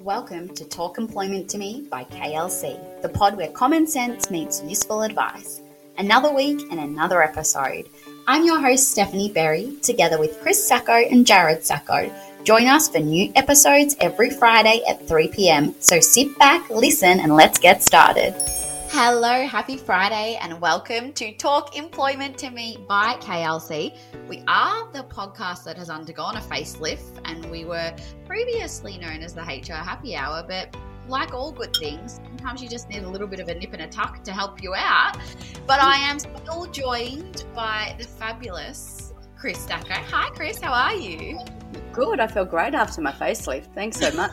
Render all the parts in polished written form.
Welcome to Talk Employment to Me by KLC, the pod where common sense meets useful advice. Another week and another episode. I'm your host, Stephanie Berry, together with Chris Sacco and Jared Sacco. Join us for new episodes every Friday at 3 p.m. So sit back, listen, and let's get started. Hello, happy Friday, and welcome to Talk Employment to Me by KLC. We are the podcast that has undergone a facelift, and we were previously known as the HR Happy Hour, but like all good things, sometimes you just need a little bit of a nip and a tuck to help you out. But I am still joined by the fabulous Chris Sacco. Hi, Chris, how are you? Good, I feel great after my facelift. Thanks so much.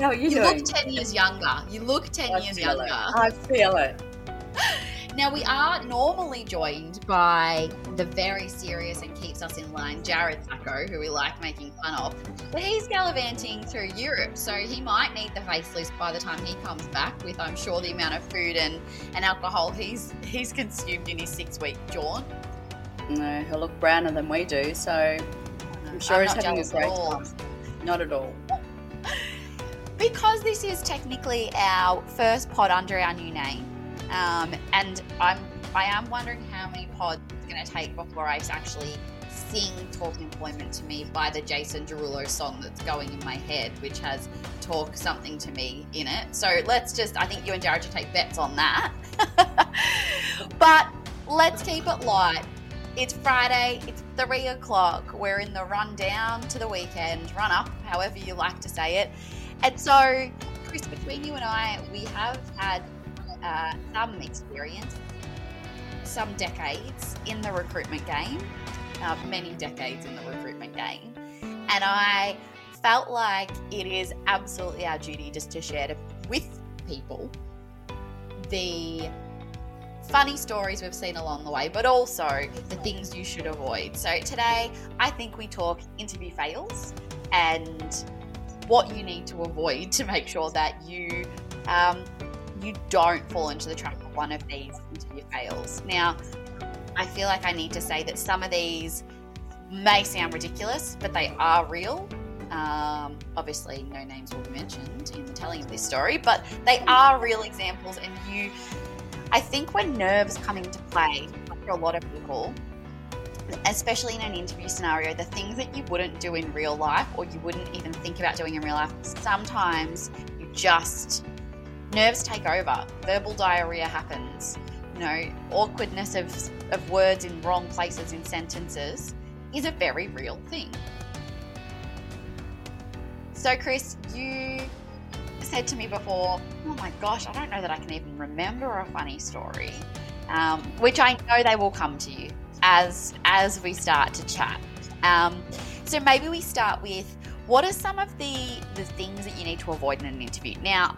How are you doing? You look 10 years younger. I feel it. Now, we are normally joined by the very serious and keeps us in line, Jared Sacco, who we like making fun of. But he's gallivanting through Europe, so he might need the facelift by the time he comes back with, I'm sure, the amount of food and alcohol he's consumed in his 6-week jaunt. No, he'll look browner than we do, so I'm sure he's having a great time. Not at all. Because this is technically our first pod under our new name, and I am wondering how many pods it's going to take before I actually sing Talk Employment to Me by the Jason Derulo song that's going in my head, which has Talk Something to Me in it. So I think you and Jared should take bets on that. But let's keep it light. It's Friday, it's 3 o'clock, we're in the rundown to the weekend, run up, however you like to say it. And so, Chris, between you and I, we have had some experience, some decades in the recruitment game, many decades in the recruitment game. And I felt like it is absolutely our duty just to share with people the funny stories we've seen along the way, but also the things you should avoid. So today, I think we talk interview fails and what you need to avoid to make sure that you don't fall into the trap of one of these interview fails. Now, I feel like I need to say that some of these may sound ridiculous, but they are real. Obviously, no names will be mentioned in the telling of this story, but they are real examples. And I think when nerves come into play for a lot of people, especially in an interview scenario, the things that you wouldn't do in real life or you wouldn't even think about doing in real life, sometimes you just, nerves take over, verbal diarrhea happens, awkwardness of words in wrong places in sentences is a very real thing. So Chris, you said to me before, oh my gosh, I don't know that I can even remember a funny story, which I know they will come to you as we start to chat. So maybe we start with, what are some of the things that you need to avoid in an interview? Now,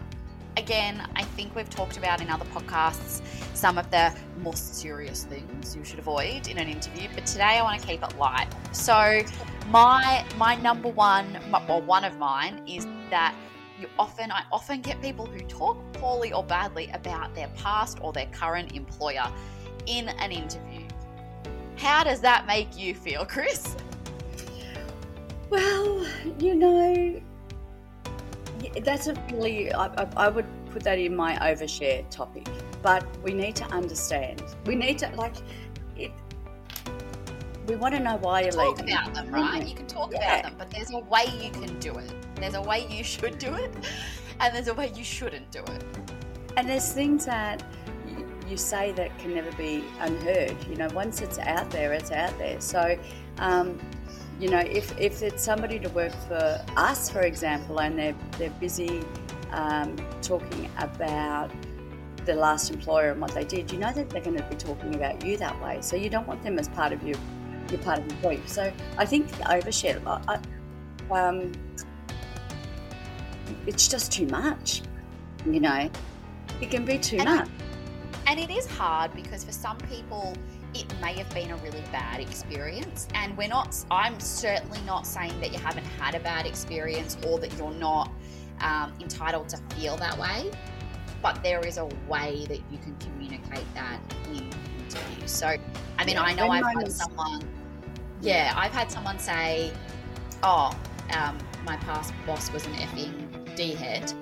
again, I think we've talked about in other podcasts some of the more serious things you should avoid in an interview, but today I want to keep it light. So my number one, well, one of mine is that I often get people who talk poorly or badly about their past or their current employer in an interview. How does that make you feel, Chris? Well, that's a really, I would put that in my overshare topic, but we need to understand. We need to, we want to know why you're leaving. Talk about them, right? You can talk about them, but there's a way you can do it. There's a way you should do it, and there's a way you shouldn't do it. And there's things that you say that can never be unheard. Once it's out there, it's out there. So, if it's somebody to work for us, for example, and they're busy talking about their last employer and what they did, that they're going to be talking about you that way. So you don't want them as part of your part of the group. So I think the overshare, it's just too much. It can be too much. And it is hard because for some people, it may have been a really bad experience. And I'm certainly not saying that you haven't had a bad experience or that you're not entitled to feel that way, but there is a way that you can communicate that in interviews. So, I know I've had someone say, my past boss was an effing D had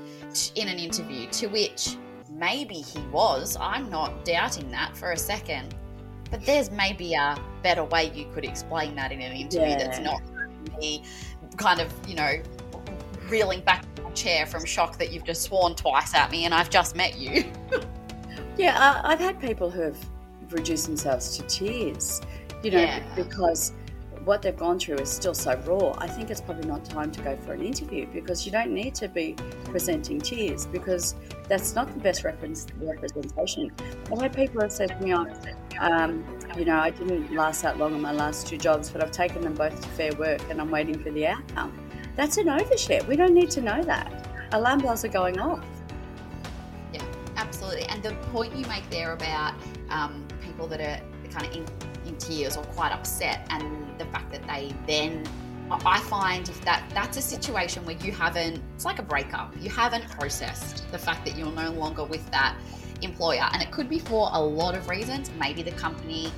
in an interview, to which maybe he was. I'm not doubting that for a second. But there's maybe a better way you could explain that in an interview that's not me kind of, you know, reeling back in my chair from shock that you've just sworn twice at me and I've just met you. I've had people who have reduced themselves to tears, you know, because what they've gone through is still so raw. I think it's probably not time to go for an interview because you don't need to be presenting tears because that's not the best representation. I've had people have said to me, you know, I didn't last that long in my last two jobs, but I've taken them both to fair work and I'm waiting for the outcome. That's an overshare. We don't need to know that. Alarm bells are going off. Yeah, absolutely. And the point you make there about people that are kind of in tears or quite upset, and the fact that they then, I find that that's a situation where you haven't, it's like a breakup, you haven't processed the fact that you're no longer with that employer, and it could be for a lot of reasons. Maybe the company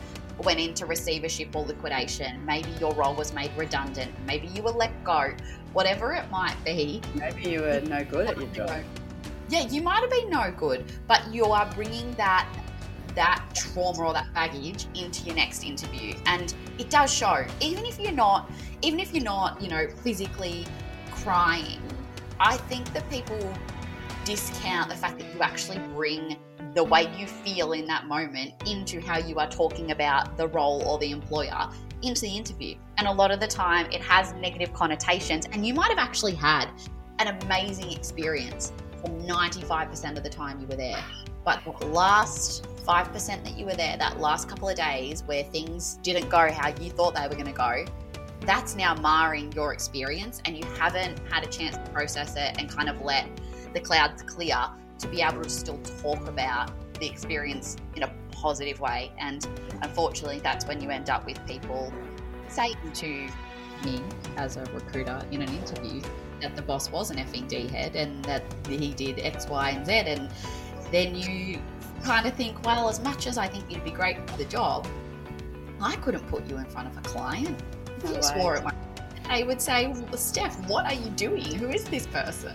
went into receivership or liquidation, maybe your role was made redundant, maybe you were let go, whatever it might be. Maybe you were no good at your job. Yeah, you might have been no good, but you are bringing that trauma or that baggage into your next interview, and it does show. Even if you're not, you know, physically crying, I think that people discount the fact that you actually bring the way you feel in that moment into how you are talking about the role or the employer into the interview. And a lot of the time it has negative connotations, and you might have actually had an amazing experience for 95% of the time you were there. But the last 5% that you were there, that last couple of days where things didn't go how you thought they were going to go, that's now marring your experience, and you haven't had a chance to process it and kind of let the clouds clear to be able to still talk about the experience in a positive way. And unfortunately, that's when you end up with people saying to me as a recruiter in an interview that the boss was an effing D head and that he did X, Y, and Z, and then you kind of think, well, as much as I think you'd be great for the job, I couldn't put you in front of a client. If you swore at my client, they would say, well, Steph, what are you doing? Who is this person?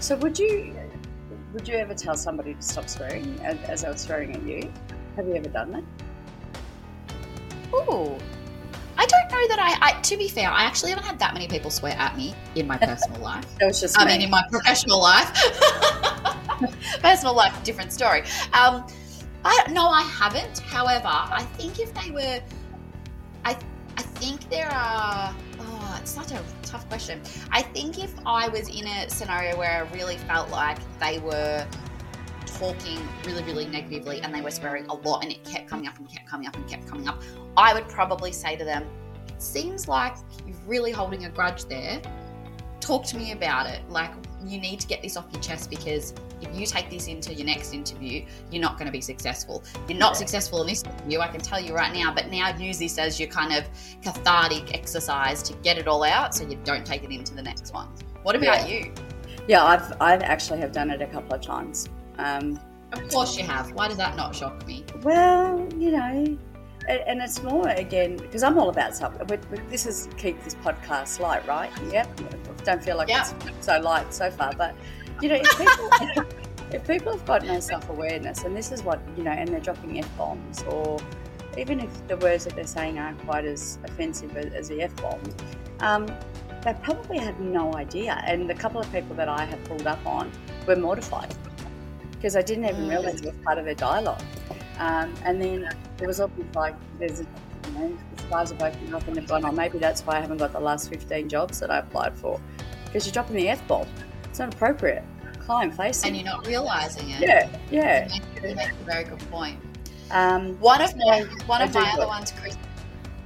So would you ever tell somebody to stop swearing as I was swearing at you? Have you ever done that? Oh, I don't know that I to be fair, I actually haven't had that many people swear at me in my personal life. That was just I mean, in my professional life. Personal life, different story. I haven't. However, I think if they were, I think there are, it's such a tough question. I think if I was in a scenario where I really felt like they were talking really, really negatively and they were swearing a lot and it kept coming up and kept coming up and kept coming up, I would probably say to them, it seems like you're really holding a grudge there. Talk to me about it. Like, you need to get this off your chest, because if you take this into your next interview, you're not going to be successful. You're not successful in this interview, I can tell you right now, but now use this as your kind of cathartic exercise to get it all out so you don't take it into the next one. What about you? Yeah, I've actually have done it a couple of times. Of course you have. Why does that not shock me? Well, you know, and it's more, again, because I'm all about something. This is keep this podcast light, right? Yep. Don't feel like it's so light so far, but you know, if people have got no self-awareness, and this is what, you know, and they're dropping F-bombs, or even if the words that they're saying aren't quite as offensive as the F-bomb, they probably had no idea. And the couple of people that I have pulled up on were mortified because I didn't even realise it was part of their dialogue. And then it was always like, there's a, you know, the skies have opened up and they've gone, oh, maybe that's why I haven't got the last 15 jobs that I applied for, because you're dropping the F-bomb. It's not appropriate, client facing. And you're not realising it. Yeah. You make a very good point. One of my other ones, Chris,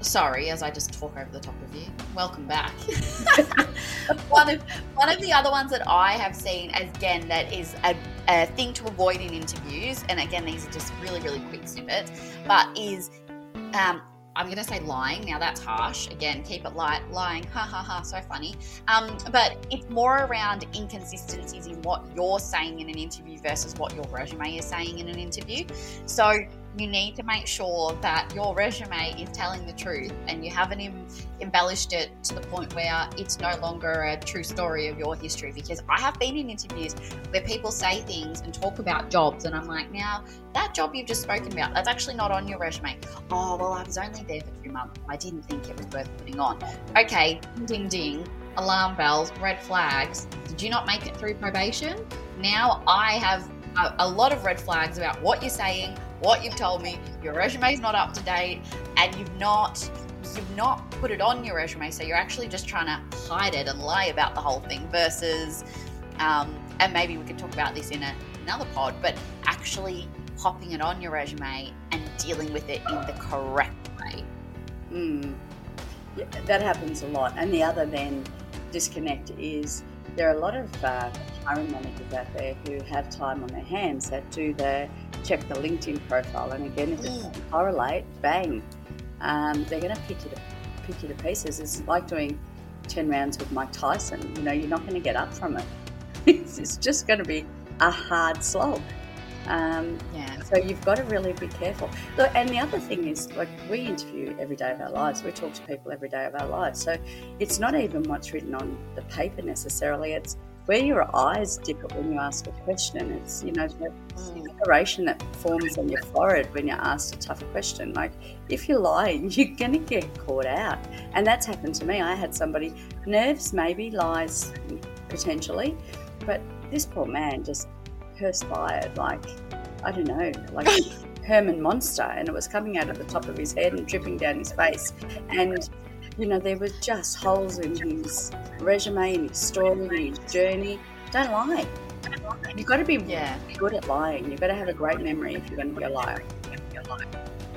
sorry, as I just talk over the top of you, welcome back. One of the other ones that I have seen, again, that is a thing to avoid in interviews, and again, these are just really, really quick snippets, but is, I'm going to say lying. Now that's harsh. Again, keep it light. Lying. Ha ha ha. So funny. But it's more around inconsistencies in what you're saying in an interview versus what your resume is saying in an interview. So you need to make sure that your resume is telling the truth and you haven't embellished it to the point where it's no longer a true story of your history. Because I have been in interviews where people say things and talk about jobs and I'm like, now that job you've just spoken about, that's actually not on your resume. Oh, well, I was only there for 3 months. I didn't think it was worth putting on. Okay, ding, ding, alarm bells, red flags. Did you not make it through probation? Now I have a lot of red flags about what you're saying, what you've told me. Your resume's not up to date, and you've not put it on your resume, so you're actually just trying to hide it and lie about the whole thing versus and maybe we could talk about this in another pod, but actually popping it on your resume and dealing with it in the correct way. Yeah, that happens a lot. And the other then disconnect is there are a lot of hiring managers out there who have time on their hands that do their check the LinkedIn profile, and again, if it doesn't correlate, bang, they're going to pick you to pieces. It's like doing 10 rounds with Mike Tyson. You know, you're not going to get up from it. It's just going to be a hard slog. So you've got to really be careful. Look, and the other thing is, like, we interview every day of our lives. We talk to people every day of our lives. So it's not even what's written on the paper necessarily. It's where your eyes dip it when you ask a question. It's, you know, the perspiration that forms on your forehead when you're asked a tough question. Like, if you're lying, you're going to get caught out. And that's happened to me. I had somebody, nerves maybe, lies potentially, but this poor man just perspired like, I don't know, like Herman Monster, and it was coming out of the top of his head and dripping down his face. And you know, there were just holes in his resume and his story and his journey. Don't lie. You've got to be good at lying. You've got to have a great memory if you're going to be a liar.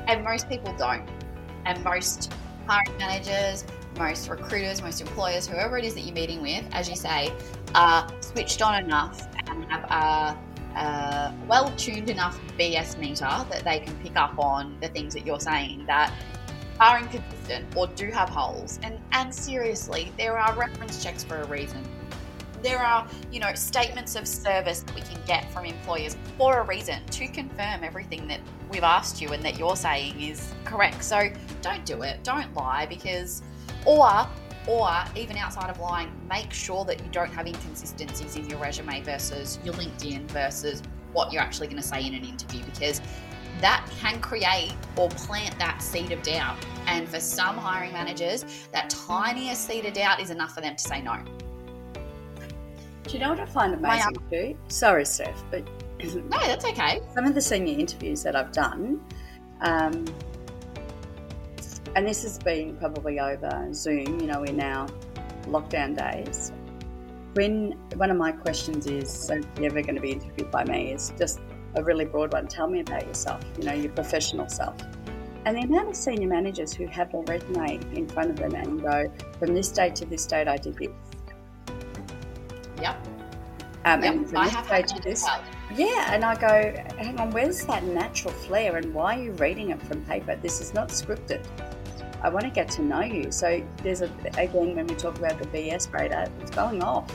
And most people don't. And most hiring managers, most recruiters, most employers, whoever it is that you're meeting with, as you say, are switched on enough and have a well-tuned enough BS meter that they can pick up on the things that you're saying that are inconsistent or do have holes. And seriously, there are reference checks for a reason. There are, you know, statements of service that we can get from employers for a reason to confirm everything that we've asked you and that you're saying is correct. So don't do it. Don't lie, because or even outside of lying, make sure that you don't have inconsistencies in your resume versus your LinkedIn versus what you're actually going to say in an interview, because that can create or plant that seed of doubt. And for some hiring managers, that tiniest seed of doubt is enough for them to say no. Do you know what I find amazing too? Sorry, Steph, but... No, that's okay. Some of the senior interviews that I've done, and this has been probably over Zoom, you know, we're now lockdown days. When one of my questions is, so if you're ever going to be interviewed by me, is just a really broad one. Tell me about yourself, you know, your professional self. And the amount of senior managers who have their resume in front of them and go, from this date to this date, I did this. Yep. And from this date to this. Yeah, and I go, hang on, where's that natural flair and why are you reading it from paper? This is not scripted. I want to get to know you. So there's again, when we talk about the BS radar, it's going off.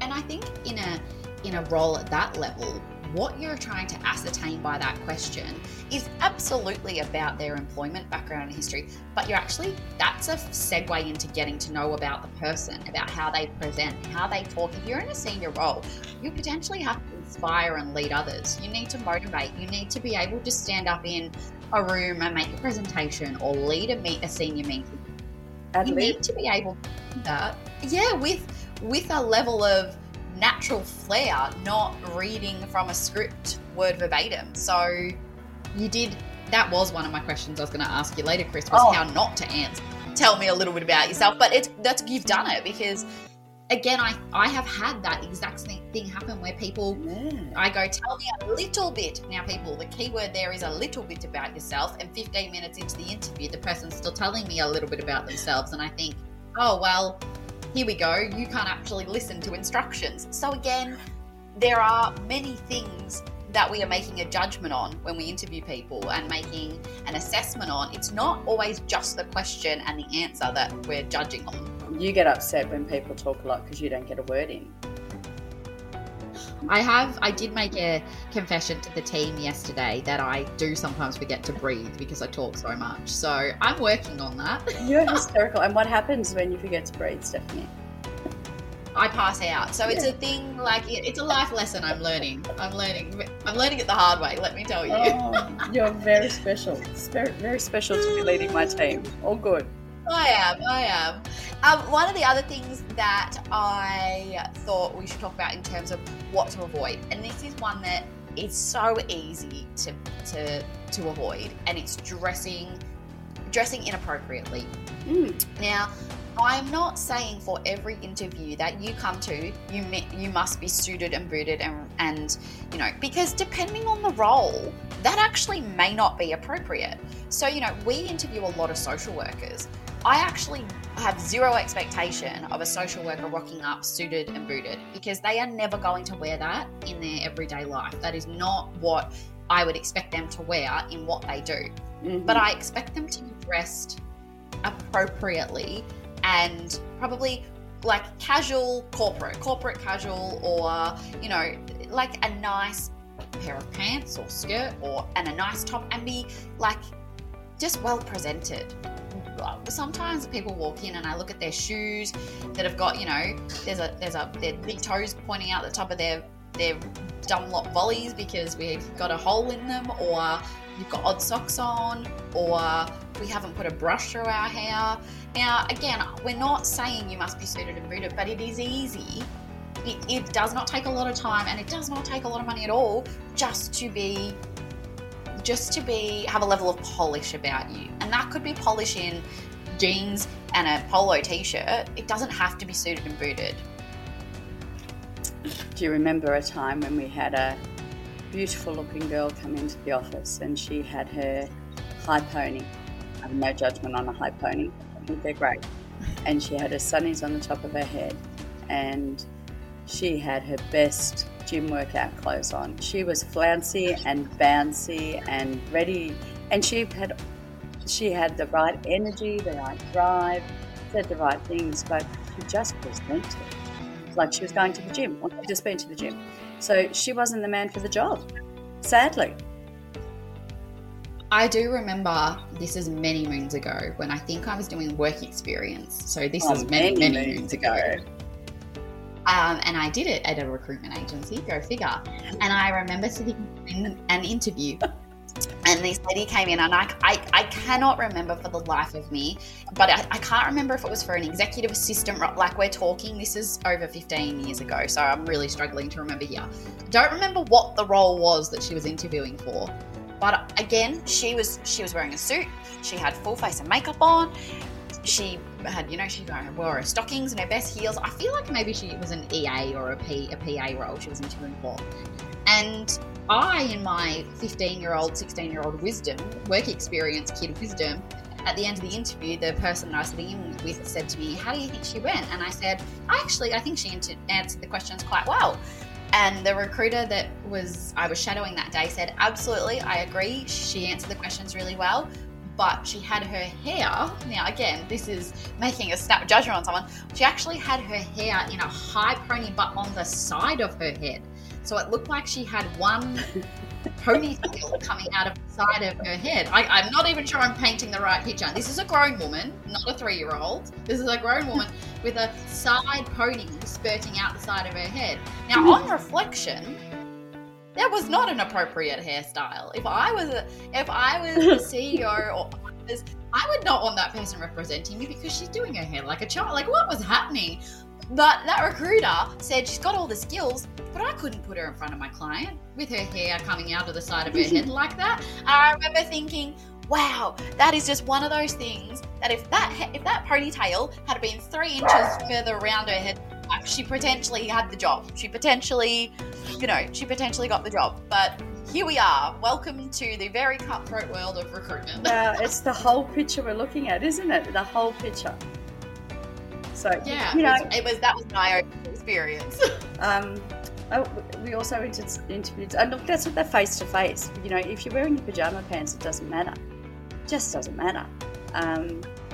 And I think in a role at that level, what you're trying to ascertain by that question is absolutely about their employment background and history, but you're actually, that's a segue into getting to know about the person, about how they present, how they talk. If you're in a senior role, you potentially have to inspire and lead others. You need to motivate. You need to be able to stand up in a room and make a presentation or lead a senior meeting. You need to be able to do that, with a level of natural flair, not reading from a script word verbatim. So that was one of my questions I was going to ask you later, Chris, was how not to answer. Tell me a little bit about yourself, but you've done it, because again, I have had that exact thing happen where people, I go, tell me a little bit. Now people, the key word there is a little bit about yourself, and 15 minutes into the interview, the person's still telling me a little bit about themselves, and I think, oh, well, here we go, you can't actually listen to instructions. So again, there are many things that we are making a judgment on when we interview people and making an assessment on. It's not always just the question and the answer that we're judging on. You get upset when people talk a lot because you don't get a word in. I did make a confession to the team yesterday that I do sometimes forget to breathe because I talk so much. So I'm working on that. You're hysterical. And what happens when you forget to breathe, Stephanie? I pass out. So it's a thing, like it's a life lesson I'm learning. I'm learning it the hard way, let me tell you. Oh, you're very special. It's very, very special to be leading my team. All good. I am. One of the other things that I thought we should talk about in terms of what to avoid, and this is one that is so easy to avoid, and it's dressing inappropriately. Now, I'm not saying for every interview that you come to, you must be suited and booted and you know, because depending on the role, that actually may not be appropriate. So, you know, we interview a lot of social workers. I actually have zero expectation of a social worker rocking up suited and booted because they are never going to wear that in their everyday life. That is not what I would expect them to wear in what they do. Mm-hmm. But I expect them to be dressed appropriately and probably like casual, corporate casual, or, you know, like a nice pair of pants or skirt and a nice top, and be like just well presented. Sometimes people walk in and I look at their shoes that have got, you know, there's their big toes pointing out the top of their Dunlop volleys because we've got a hole in them, or you've got odd socks on, or we haven't put a brush through our hair. Now, again, we're not saying you must be suited and booted, but it is easy. It does not take a lot of time, and it does not take a lot of money at all, just to have a level of polish about you. And that could be polish in jeans and a polo t-shirt. It doesn't have to be suited and booted. Do you remember a time when we had a beautiful looking girl come into the office and she had her high pony? I have no judgment on a high pony. I think they're great. And she had her sunnies on the top of her head, and she had her best gym workout clothes on. She was flouncy and bouncy and ready, and she had the right energy, the right drive, said the right things, but she just wasn't like she was going to the gym, or she'd just been to the gym. So she wasn't the man for the job, sadly. I do remember, this is many moons ago, when I think I was doing work experience. So this is many moons ago. And I did it at a recruitment agency, go figure. And I remember sitting in an interview and this lady came in, and I cannot remember for the life of me, but I can't remember if it was for an executive assistant, like we're talking, this is over 15 years ago, so I'm really struggling to remember here. I don't remember what the role was that she was interviewing for. But again, she was wearing a suit. She had full face of makeup on. She had, you know, she wore her stockings and her best heels. I feel like maybe she was an EA or a PA role she was interviewing for. And I, in my 15-year-old, 16-year-old wisdom, work experience kid wisdom, at the end of the interview, the person that I was sitting with said to me, "How do you think she went?" And I said, "I think she answered the questions quite well." And the recruiter that I was shadowing that day said, "Absolutely, I agree. She answered the questions really well, but she had her hair." Now, again, this is making a snap judgment on someone. She actually had her hair in a high pony, but on the side of her head. So it looked like she had one ponytail coming out of the side of her head. I'm not even sure I'm painting the right picture. This is a grown woman, not a 3-year-old. This is a grown woman with a side pony spurting out the side of her head. Now, on reflection, that was not an appropriate hairstyle. If I was the CEO or I would not want that person representing me because she's doing her hair like a child. Like, what was happening? But that recruiter said she's got all the skills, but I couldn't put her in front of my client with her hair coming out of the side of her head like that. And I remember thinking, wow, that is just one of those things that if that ponytail had been 3 inches further around her head, she potentially had the job. She potentially got the job. But here we are. Welcome to the very cutthroat world of recruitment. Well, it's the whole picture we're looking at, isn't it? The whole picture. So yeah, you know, that was my own experience. We also interviewed, and look, that's what they're face to face. You know, if you're wearing your pajama pants, it doesn't matter. It just doesn't matter.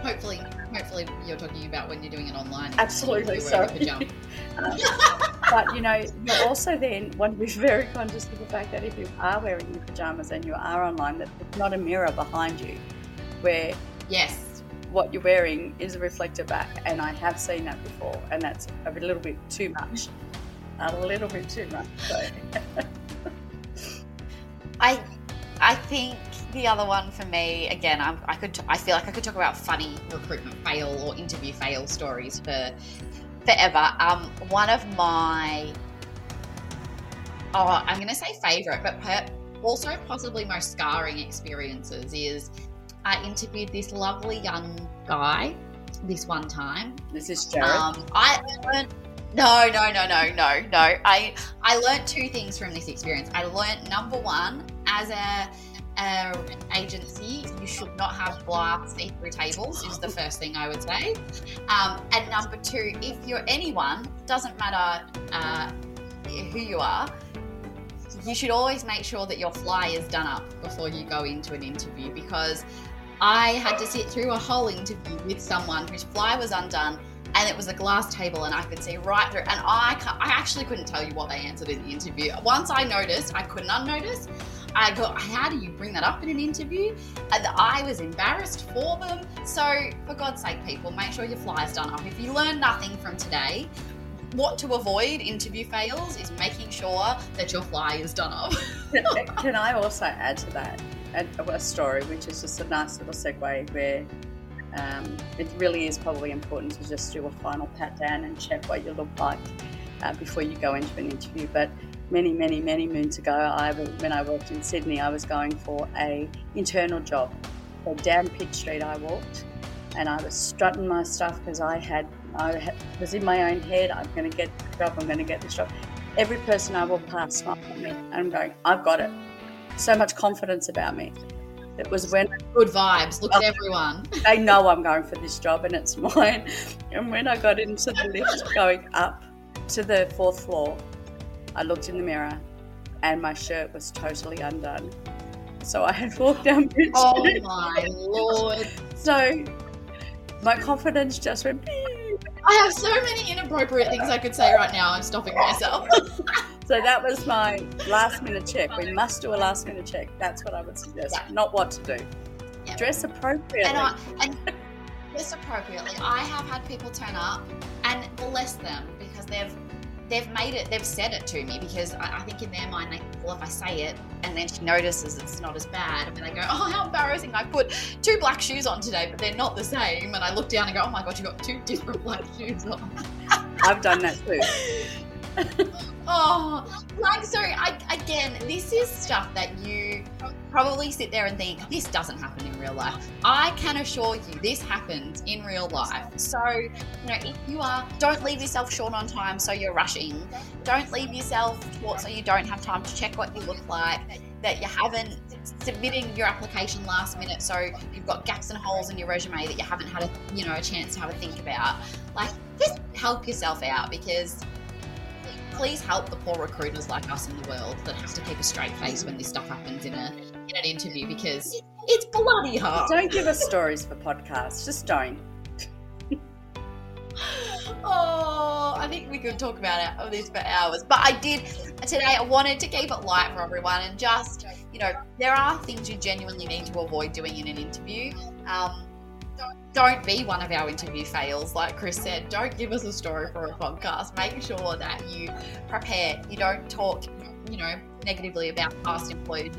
Hopefully, you're talking about when you're doing it online. Absolutely, sorry. But, you know, you're also then want to be very conscious of the fact that if you are wearing your pajamas and you are online, that it's not a mirror behind you where yes, what you're wearing is a reflector back. And I have seen that before, and that's a little bit too much. So. I think the other one for me, again, I feel like I could talk about funny recruitment fail or interview fail stories for forever. One of my, I'm going to say favourite, but also possibly most scarring experiences is I interviewed this lovely young guy this one time. This is Jared. I learned two things from this experience. I learned, number one, as an agency, you should not have glass eat through tables is the first thing I would say. And number two, if you're anyone, doesn't matter who you are, you should always make sure that your flyer is done up before you go into an interview, because I had to sit through a whole interview with someone whose flyer was undone, and it was a glass table and I could see right through. And I actually couldn't tell you what they answered in the interview. Once I noticed, I couldn't unnotice. I thought, how do you bring that up in an interview? And I was embarrassed for them. So for God's sake, people, make sure your flyer's done up. If you learn nothing from today, what to avoid interview fails is making sure that your flyer is done up. Can I also add to that a story, which is just a nice little segue where it really is probably important to just do a final pat down and check what you look like before you go into an interview. But many moons ago, when I worked in Sydney, I was going for an internal job. So down Pitt Street I walked, and I was strutting my stuff because I was in my own head. I'm going to get this job. Every person I walked past smiled at me, and I'm going, I've got it. So much confidence about me. It was when good vibes. Look at everyone. They know I'm going for this job and it's mine. And when I got into the lift going up to the fourth floor, I looked in the mirror and my shirt was totally undone. So I had walked down Pitt Street. Oh my Lord. So my confidence just went. I have so many inappropriate things I could say right now. I'm stopping myself. So that was my last minute check. We must do a last minute check. That's what I would suggest, not what to do. Yeah. Dress appropriately. And dress appropriately. I have had people turn up and bless them because they've made it, they've said it to me, because I think in their mind they, well, if I say it and then she notices it's not as bad, and they go, oh, how embarrassing, I put two black shoes on today but they're not the same, and I look down and go, oh my God, you got two different black shoes on. I've done that too. Again, this is stuff that you probably sit there and think, this doesn't happen in real life. I can assure you this happens in real life. So, if you are, don't leave yourself short on time so you're rushing. Don't leave yourself short so you don't have time to check what you look like, that you haven't submitting your application last minute so you've got gaps and holes in your resume that you haven't had a chance to have a think about. Like, just help yourself out, because please help the poor recruiters like us in the world that have to keep a straight face when this stuff happens in an interview, because it's bloody hard. Don't give us stories for podcasts. Just don't. I think we could talk about this for hours. But today I wanted to keep it light for everyone, and just, there are things you genuinely need to avoid doing in an interview. Don't be one of our interview fails. Like Chris said, don't give us a story for a podcast. Make sure that you prepare. You don't talk, negatively about past employers.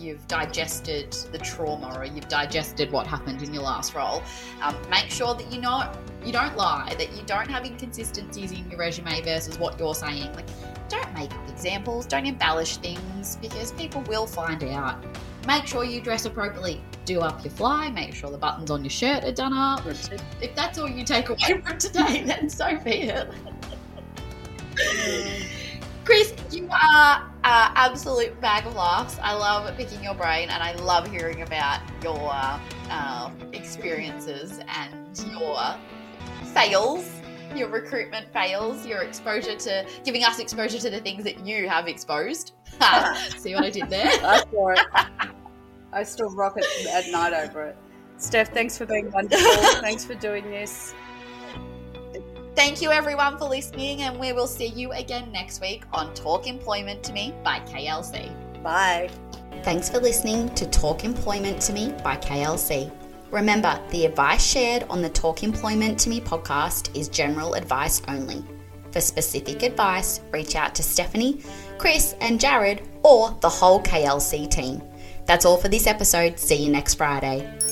You've digested the trauma, or you've digested what happened in your last role. Make sure that you don't lie, that you don't have inconsistencies in your resume versus what you're saying. Like, don't make up examples. Don't embellish things, because people will find out. Make sure you dress appropriately. Do up your fly. Make sure the buttons on your shirt are done up. If that's all you take away from today, then so be it. Chris, you are an absolute bag of laughs. I love picking your brain, and I love hearing about your experiences and your fails, your recruitment fails, your exposure to giving us exposure to the things that you have exposed. See what I did there? I saw it. I still rock it at night over it. Steph, thanks for being wonderful. Thanks for doing this. Thank you everyone for listening, and we will see you again next week on Talk Employment to Me by KLC. Bye. Thanks for listening to Talk Employment to Me by KLC. Remember, the advice shared on the Talk Employment to Me podcast is general advice only. For specific advice, reach out to Stephanie, Chris and Jared, or the whole KLC team. That's all for this episode. See you next Friday.